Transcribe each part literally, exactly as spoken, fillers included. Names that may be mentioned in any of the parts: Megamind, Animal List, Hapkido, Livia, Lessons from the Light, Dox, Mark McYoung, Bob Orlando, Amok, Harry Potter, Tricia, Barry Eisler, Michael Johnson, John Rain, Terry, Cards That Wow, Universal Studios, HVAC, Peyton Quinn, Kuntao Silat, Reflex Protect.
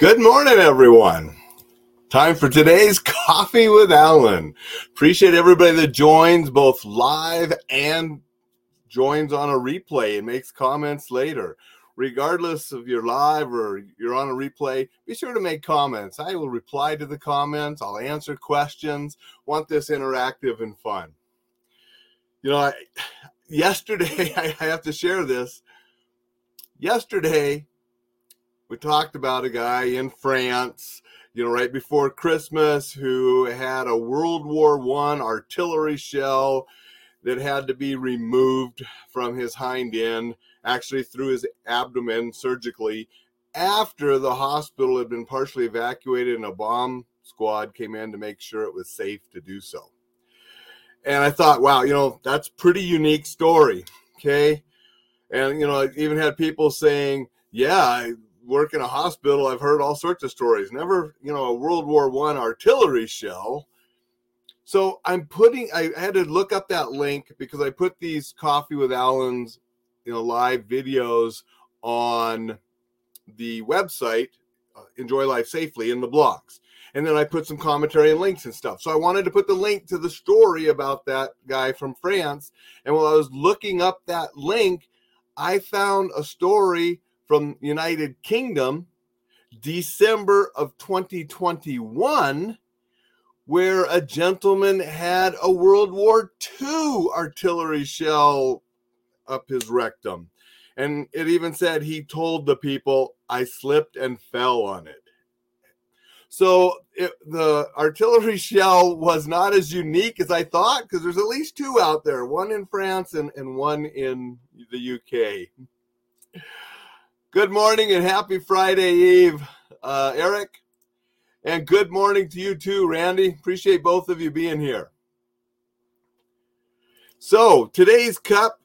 Good morning, everyone. Time for today's Coffee with Alan. Appreciate everybody that joins both live and joins on a replay and makes comments later. Regardless of you're live or you're on a replay, be sure to make comments. I will reply to the comments. I'll answer questions. Want this interactive and fun. You know, I, yesterday, I have to share this. Yesterday, we talked about a guy in France, you know, right before Christmas, who had a World War One artillery shell that had to be removed from his hind end, actually through his abdomen surgically, after the hospital had been partially evacuated and a bomb squad came in to make sure it was safe to do so. And I thought, wow, you know, that's a pretty unique story, okay? And, you know, I even had people saying, yeah, I work in a hospital, I've heard all sorts of stories, never, you know, a World War One artillery shell. So I'm putting, I had to look up that link because I put these Coffee with Alan's, you know, live videos on the website, uh, Enjoy Life Safely, in the blogs. And then I put some commentary and links and stuff. So I wanted to put the link to the story about that guy from France. And while I was looking up that link, I found a story from United Kingdom, December of twenty twenty-one, where a gentleman had a World War Two artillery shell up his rectum. And it even said he told the people, I slipped and fell on it. So it, the artillery shell was not as unique as I thought, because there's at least two out there, one in France and, and one in the U K. Good morning and happy Friday Eve, uh, Eric. And good morning to you too, Randy. Appreciate both of you being here. So today's cup,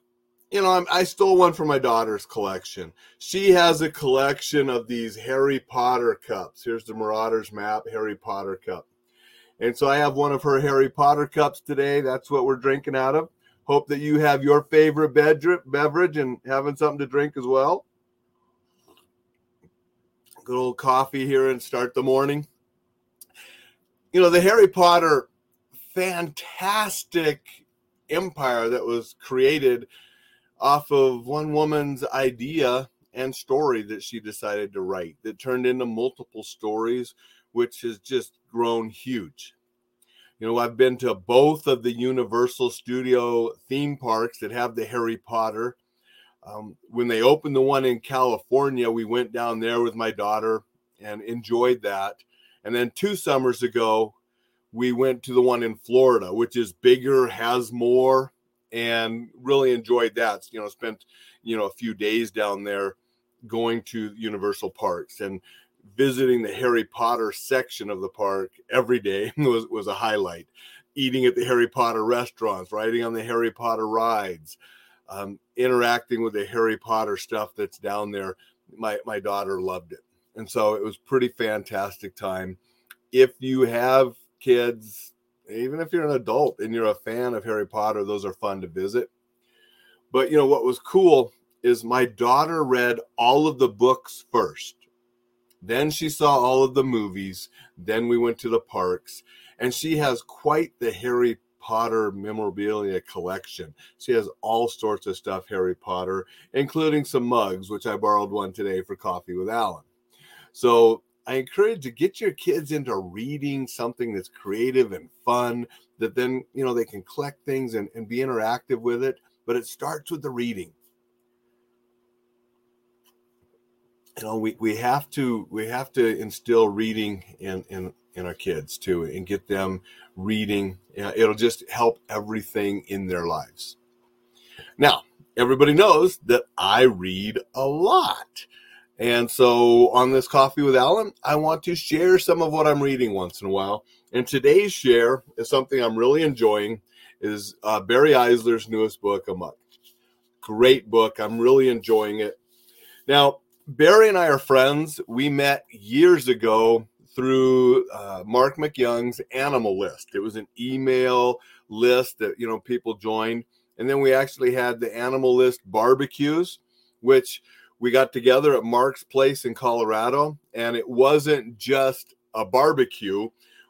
you know, I'm, I stole one from my daughter's collection. She has a collection of these Harry Potter cups. Here's the Marauders map, Harry Potter cup. And so I have one of her Harry Potter cups today. That's what we're drinking out of. Hope that you have your favorite beverage and having something to drink as well. Good old coffee here and start the morning. You know, the Harry Potter fantastic empire that was created off of one woman's idea and story that she decided to write that turned into multiple stories, which has just grown huge. You know, I've been to both of the Universal Studio theme parks that have the Harry Potter. Um, when they opened the one in California, we went down there with my daughter and enjoyed that. And then two summers ago, we went to the one in Florida, which is bigger, has more, and really enjoyed that. You know, spent, you know, a few days down there going to Universal Parks and visiting the Harry Potter section of the park every day was, was a highlight. Eating at the Harry Potter restaurants, riding on the Harry Potter rides. Um, interacting with the Harry Potter stuff that's down there. My my daughter loved it. And so it was pretty fantastic time. If you have kids, even if you're an adult and you're a fan of Harry Potter, those are fun to visit. But, you know, what was cool is my daughter read all of the books first. Then she saw all of the movies. Then we went to the parks. And she has quite the Harry Potter Potter memorabilia collection. She has all sorts of stuff Harry Potter, including some mugs, which I borrowed one today for Coffee with Alan. So I encourage you to get your kids into reading something that's creative and fun, that then, you know, they can collect things and, and be interactive with it. But it starts with the reading. You know, we, we have to we have to instill reading in in in our kids too, and get them reading. You know, it'll just help everything in their lives. Now, everybody knows that I read a lot. And so on this Coffee with Alan, I want to share some of what I'm reading once in a while. And today's share is something I'm really enjoying, is uh, Barry Eisler's newest book, Amok. Great book. I'm really enjoying it. Now, Barry and I are friends. We met years ago through uh, Mark McYoung's Animal List. It was an email list that, you know, people joined. And then we actually had the Animal List barbecues, which we got together at Mark's place in Colorado, and it wasn't just a barbecue.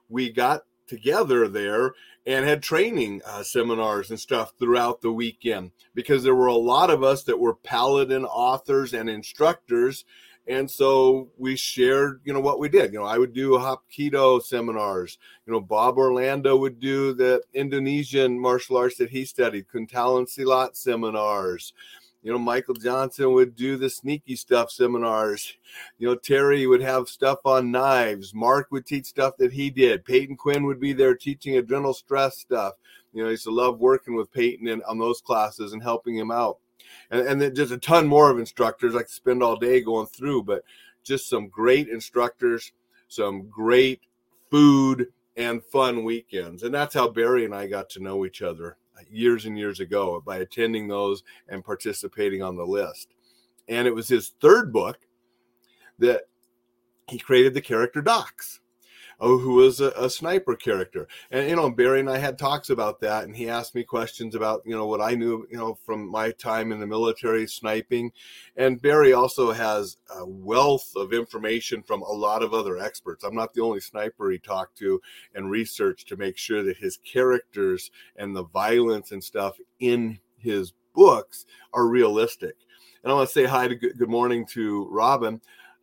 We got together there and had training uh, seminars and stuff throughout the weekend, because there were a lot of us that were Paladin authors and instructors. And so we shared, you know, what we did. You know, I would do Hapkido seminars. You know, Bob Orlando would do the Indonesian martial arts that he studied, Kuntao Silat seminars. You know, Michael Johnson would do the sneaky stuff seminars. You know, Terry would have stuff on knives. Mark would teach stuff that he did. Peyton Quinn would be there teaching adrenal stress stuff. You know, I used to love working with Peyton and on those classes and helping him out. And, and then just a ton more of instructors. I could spend all day going through, but just some great instructors, some great food and fun weekends. And that's how Barry and I got to know each other years and years ago, by attending those and participating on the list. And it was his third book that he created the character Dox, who was a, a sniper character. And, you know, Barry and I had talks about that, and he asked me questions about, you know, what I knew, you know, from my time in the military sniping. And Barry also has a wealth of information from a lot of other experts. I'm not the only sniper he talked to and researched to make sure that his characters and the violence and stuff in his books are realistic. And I want to say hi to good, good morning to Robin.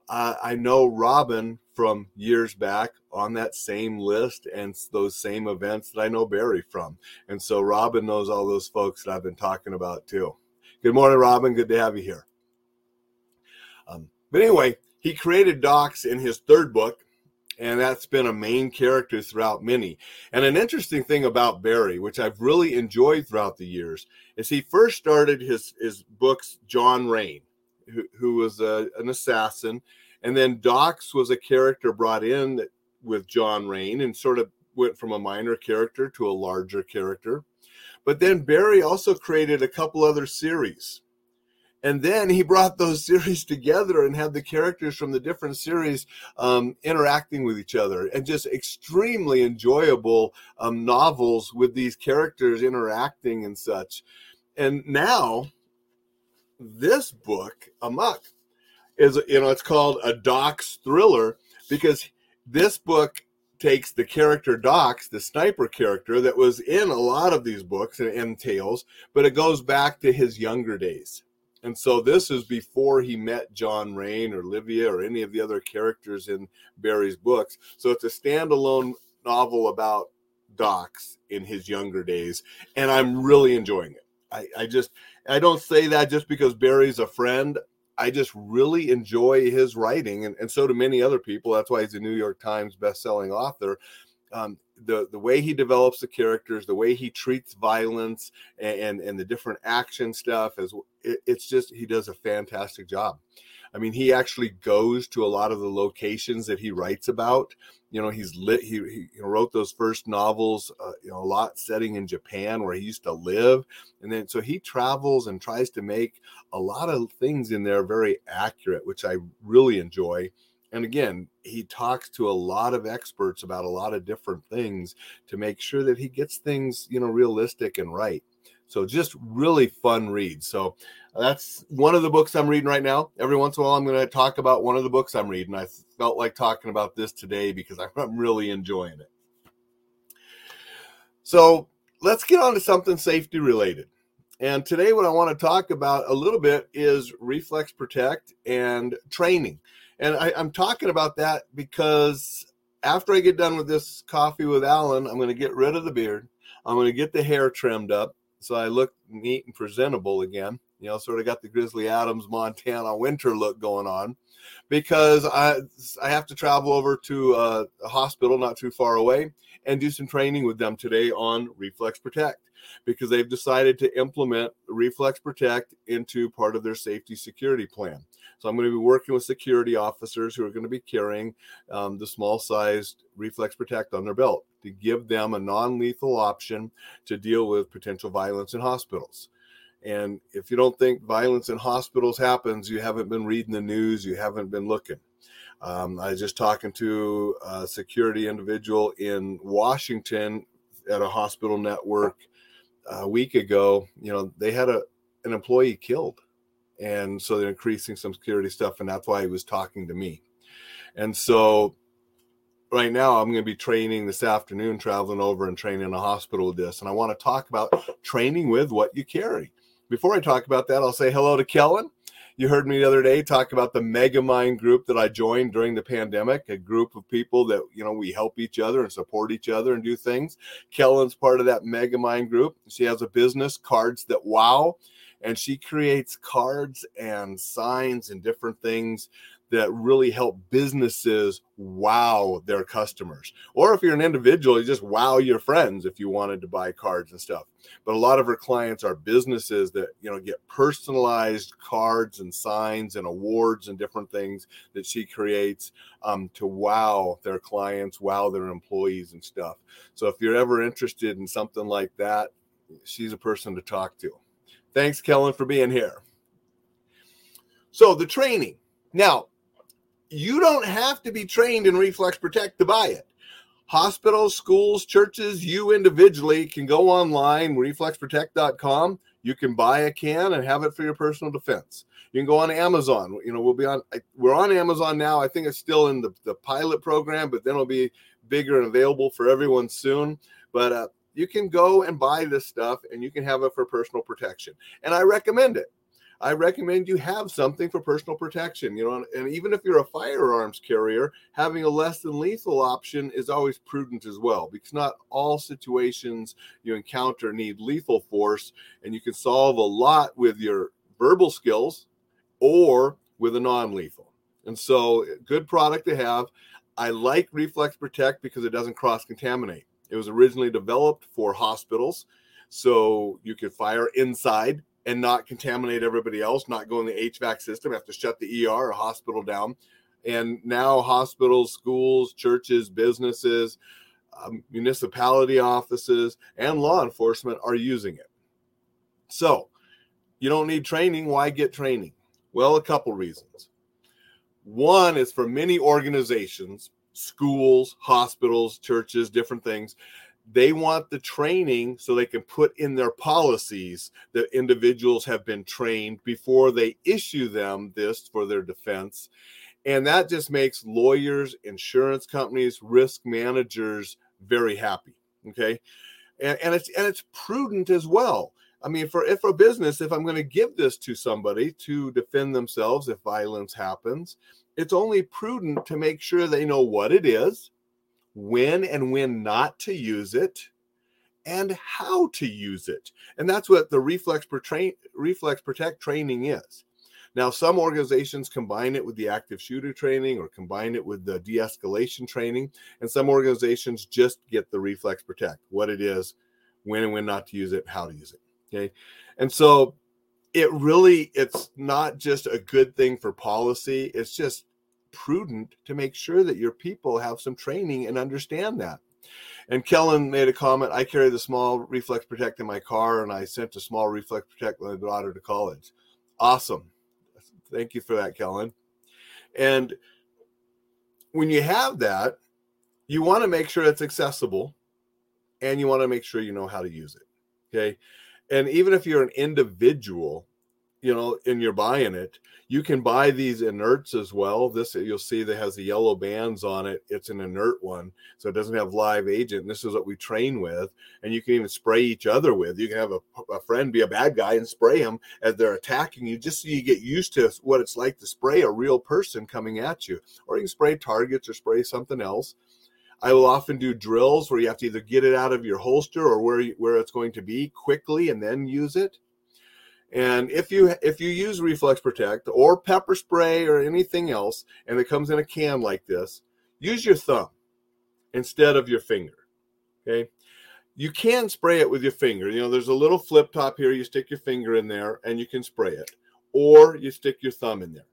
Uh, I know Robin from years back on that same list and those same events that I know Barry from. And so Robin knows all those folks that I've been talking about too. Good morning, Robin. Good to have you here. Um, but anyway, he created Dox in his third book, and that's been a main character throughout many. And an interesting thing about Barry, which I've really enjoyed throughout the years, is he first started his, his books, John Rain, who, who was a, an assassin. And then Dox was a character brought in that, with John Rain, and sort of went from a minor character to a larger character. But then Barry also created a couple other series. And then he brought those series together and had the characters from the different series um, interacting with each other, and just extremely enjoyable um, novels with these characters interacting and such. And now this book, Amok, is, you know, it's called a Dox thriller, because this book takes the character Dox, the sniper character that was in a lot of these books and, and tales, but it goes back to his younger days. And so this is before he met John Rain or Livia or any of the other characters in Barry's books. So it's a standalone novel about Dox in his younger days, and I'm really enjoying it. I, I just, I don't say that just because Barry's a friend. I just really enjoy his writing, and, and so do many other people. That's why he's a New York Times bestselling author. Um, the, the way he develops the characters, the way he treats violence and, and, and the different action stuff, is, it, it's just, he does a fantastic job. I mean, he actually goes to a lot of the locations that he writes about. You know, he's lit, he, he wrote those first novels, uh, you know, a lot setting in Japan where he used to live. And then, so he travels and tries to make a lot of things in there very accurate, which I really enjoy. And again, he talks to a lot of experts about a lot of different things to make sure that he gets things, you know, realistic and right. So just really fun read. So that's one of the books I'm reading right now. Every once in a while, I'm going to talk about one of the books I'm reading. I felt like talking about this today because I'm really enjoying it. So let's get on to something safety related. And today what I want to talk about a little bit is Reflex Protect and training. And I, I'm talking about that because after I get done with this coffee with Alan, I'm going to get rid of the beard. I'm going to get the hair trimmed up, so I look neat and presentable again. You know, sort of got the Grizzly Adams, Montana winter look going on, because I I have to travel over to a, a hospital not too far away and do some training with them today on Reflex Protect, because they've decided to implement Reflex Protect into part of their safety security plan. So I'm going to be working with security officers who are going to be carrying um, the small-sized Reflex Protect on their belt to give them a non-lethal option to deal with potential violence in hospitals. And if you don't think violence in hospitals happens, you haven't been reading the news, you haven't been looking. Um, I was just talking to a security individual in Washington at a hospital network a week ago. You know, they had a, an employee killed. And so they're increasing some security stuff, and that's why he was talking to me. And so right now I'm going to be training this afternoon, traveling over and training in a hospital with this. And I want to talk about training with what you carry. Before I talk about that, I'll say hello to Kellen. You heard me the other day talk about the Megamind group that I joined during the pandemic, a group of people that, you know, we help each other and support each other and do things. Kellen's part of that Megamind group. She has a business, Cards That Wow, and she creates cards and signs and different things that really help businesses wow their customers. Or if you're an individual, you just wow your friends if you wanted to buy cards and stuff. But a lot of her clients are businesses that, you know, get personalized cards and signs and awards and different things that she creates um, to wow their clients, wow their employees and stuff. So if you're ever interested in something like that, she's a person to talk to. Thanks, Kellen, for being here. So the training. Now, you don't have to be trained in Reflex Protect to buy it. Hospitals, schools, churches, you individually can go online, reflex protect dot com. You can buy a can and have it for your personal defense. You can go on Amazon. You know, we'll be on, we're on Amazon now. I think it's still in the, the pilot program, but then it'll be bigger and available for everyone soon. But uh, you can go and buy this stuff, and you can have it for personal protection. And I recommend it. I recommend you have something for personal protection, you know, and even if you're a firearms carrier, having a less than lethal option is always prudent as well, because not all situations you encounter need lethal force, and you can solve a lot with your verbal skills or with a non-lethal. And so, good product to have. I like Reflex Protect because it doesn't cross-contaminate. It was originally developed for hospitals, so you could fire inside and not contaminate everybody else, not go in the H V A C system, have to shut the E R or hospital down. And now hospitals, schools, churches, businesses, um, municipality offices, and law enforcement are using it. So you don't need training. Why get training? Well, a couple reasons. One is for many organizations, schools, hospitals, churches, different things, they want the training so they can put in their policies that individuals have been trained before they issue them this for their defense. And that just makes lawyers, insurance companies, risk managers very happy. Okay. And, and it's and it's prudent as well. I mean, for if a business, if I'm going to give this to somebody to defend themselves if violence happens, it's only prudent to make sure they know what it is, when and when not to use it, and how to use it. And that's what the Reflex Protect, Reflex Protect training is. Now, some organizations combine it with the active shooter training or combine it with the de-escalation training, and some organizations just get the Reflex Protect, what it is, when and when not to use it, how to use it, okay? And so it really, it's not just a good thing for policy, it's just prudent to make sure that your people have some training and understand that. And Kellen made a comment, I carry the small Reflex Protect in my car, and I sent a small Reflex Protect with my daughter to college. Awesome. Thank you for that, Kellen. And when you have that, you want to make sure it's accessible, and you want to make sure you know how to use it. Okay. And even if you're an individual, you know, and you're buying it, you can buy these inerts as well. This, you'll see that has the yellow bands on it. It's an inert one, so it doesn't have live agent. This is what we train with, and you can even spray each other with. You can have a, a friend be a bad guy and spray him as they're attacking you, just so you get used to what it's like to spray a real person coming at you. Or you can spray targets or spray something else. I will often do drills where you have to either get it out of your holster or where where it's going to be quickly and then use it. And if you if you use Reflex Protect or pepper spray or anything else, and it comes in a can like this, use your thumb instead of your finger, okay? You can spray it with your finger. You know, there's a little flip top here. You stick your finger in there, and you can spray it. Or you stick your thumb in there.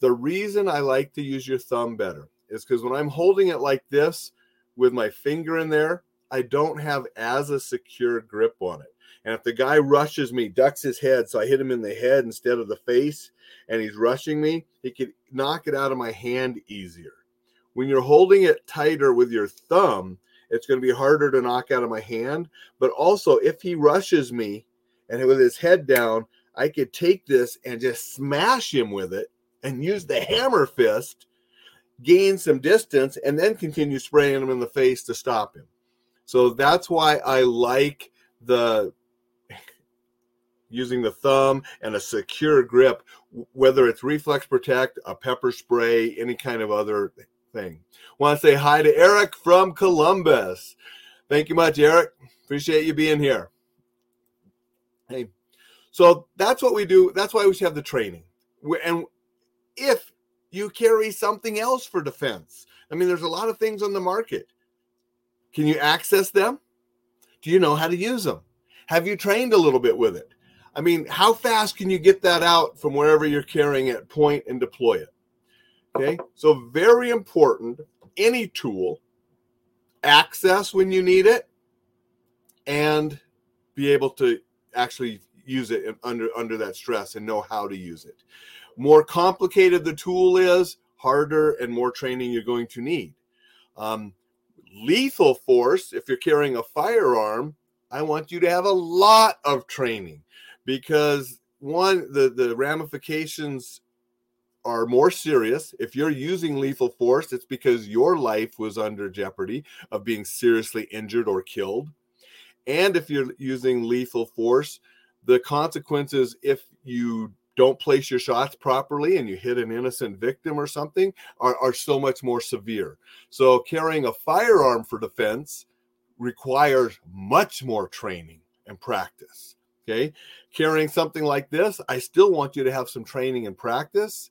The reason I like to use your thumb better is because when I'm holding it like this with my finger in there, I don't have as a secure grip on it. And if the guy rushes me, ducks his head, so I hit him in the head instead of the face, and he's rushing me, he could knock it out of my hand easier. When you're holding it tighter with your thumb, it's going to be harder to knock out of my hand. But also, if he rushes me and with his head down, I could take this and just smash him with it and use the hammer fist, gain some distance, and then continue spraying him in the face to stop him. So that's why I like the using the thumb and a secure grip, whether it's Reflex Protect, a pepper spray, any kind of other thing. Want to say hi to Eric from Columbus. Thank you much, Eric. Appreciate you being here. Hey, so that's what we do. That's why we should have the training. And if you carry something else for defense, I mean, there's a lot of things on the market. Can you access them? Do you know how to use them? Have you trained a little bit with it? I mean, how fast can you get that out from wherever you're carrying it, point and deploy it? Okay, so very important, any tool, access when you need it, and be able to actually use it under, under that stress and know how to use it. More complicated the tool is, harder and more training you're going to need. Um, lethal force, if you're carrying a firearm, I want you to have a lot of training. Because one, the, the ramifications are more serious. If you're using lethal force, it's because your life was under jeopardy of being seriously injured or killed. And if you're using lethal force, the consequences, if you don't place your shots properly and you hit an innocent victim or something, are, are so much more severe. So carrying a firearm for defense requires much more training and practice. Okay, carrying something like this, I still want you to have some training and practice,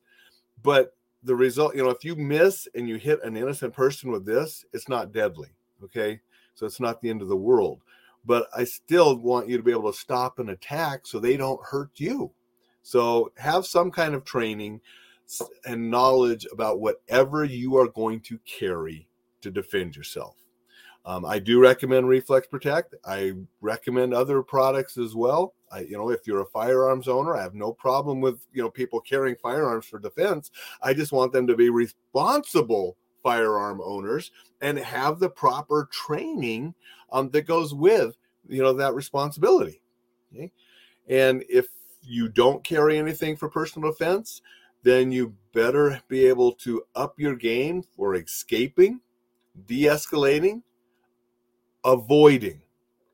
but the result, you know, if you miss and you hit an innocent person with this, it's not deadly, okay? So it's not the end of the world, but I still want you to be able to stop an attack so they don't hurt you. So have some kind of training and knowledge about whatever you are going to carry to defend yourself. Um, I do recommend Reflex Protect. I recommend other products as well. I, you know, if you're a firearms owner, I have no problem with, you know, people carrying firearms for defense. I just want them to be responsible firearm owners and have the proper training um, that goes with, you know, that responsibility. Okay? And if you don't carry anything for personal defense, then you better be able to up your game for escaping, de-escalating, avoiding.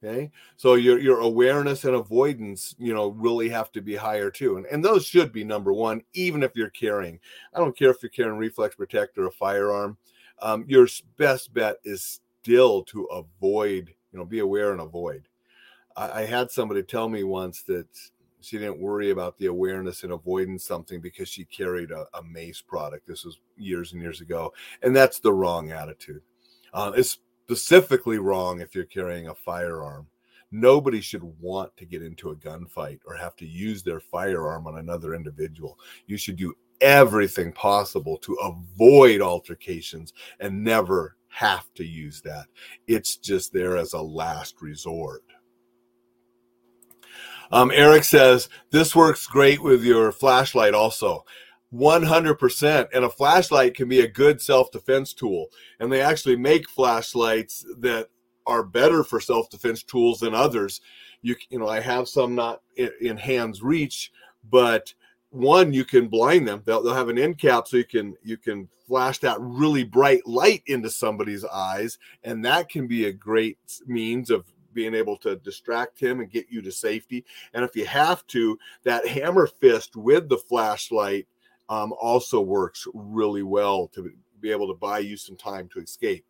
Okay, so your your awareness and avoidance, you know, really have to be higher too, and and those should be number one. Even if you're carrying, I don't care if you're carrying Reflex Protect or a firearm, um, your best bet is still to avoid. You know, be aware and avoid. I, I had somebody tell me once that she didn't worry about the awareness and avoidance something because she carried a, a mace product. This was years and years ago, and that's the wrong attitude. Uh, it's specifically wrong if you're carrying a firearm. Nobody should want to get into a gunfight or have to use their firearm on another individual. You should do everything possible to avoid altercations and never have to use that. It's just there as a last resort. Um, Eric says, this works great with your flashlight also. one hundred percent. And a flashlight can be a good self-defense tool. And they actually make flashlights that are better for self-defense tools than others. You, you know, I have some not in, in hand's reach, but one, you can blind them. They'll, they'll have an end cap so you can, you can flash that really bright light into somebody's eyes. And that can be a great means of being able to distract him and get you to safety. And if you have to, that hammer fist with the flashlight Um, also works really well to be able to buy you some time to escape.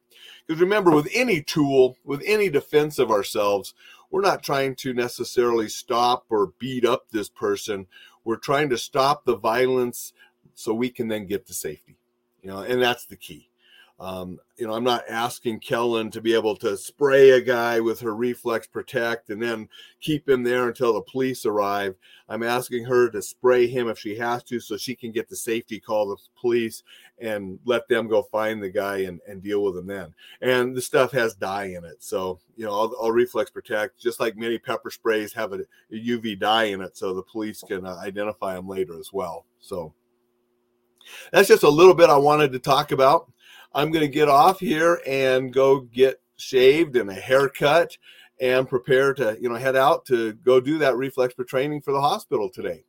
Because remember, with any tool, with any defense of ourselves, we're not trying to necessarily stop or beat up this person. We're trying to stop the violence so we can then get to safety. You know, and that's the key. Um, you know, I'm not asking Kellen to be able to spray a guy with her Reflex Protect and then keep him there until the police arrive. I'm asking her to spray him if she has to so she can get the safety call to the police and let them go find the guy and, and deal with him then. And the stuff has dye in it. So, you know, I'll, I'll Reflex Protect, just like many pepper sprays have a, a U V dye in it so the police can uh, identify them later as well. So that's just a little bit I wanted to talk about. I'm going to get off here and go get shaved and a haircut and prepare to, you know, head out to go do that reflex for training for the hospital today.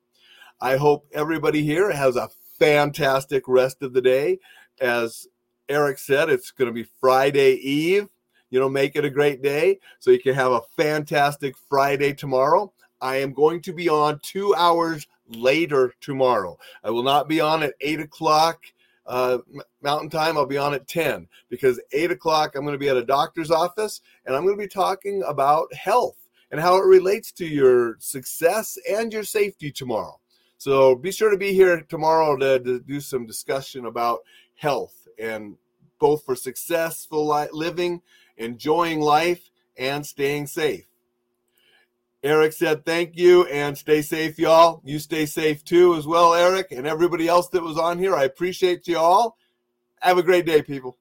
I hope everybody here has a fantastic rest of the day. As Eric said, it's going to be Friday Eve. You know, make it a great day so you can have a fantastic Friday tomorrow. I am going to be on two hours later tomorrow. I will not be on at eight o'clock uh, Mountain Time. I'll be on at ten, because eight o'clock I'm going to be at a doctor's office, and I'm going to be talking about health and how it relates to your success and your safety tomorrow. So be sure to be here tomorrow to, to do some discussion about health, and both for successful li- living, enjoying life, and staying safe. Eric said thank you, and stay safe, y'all. You stay safe too as well, Eric, and everybody else that was on here. I appreciate you all. Have a great day, people.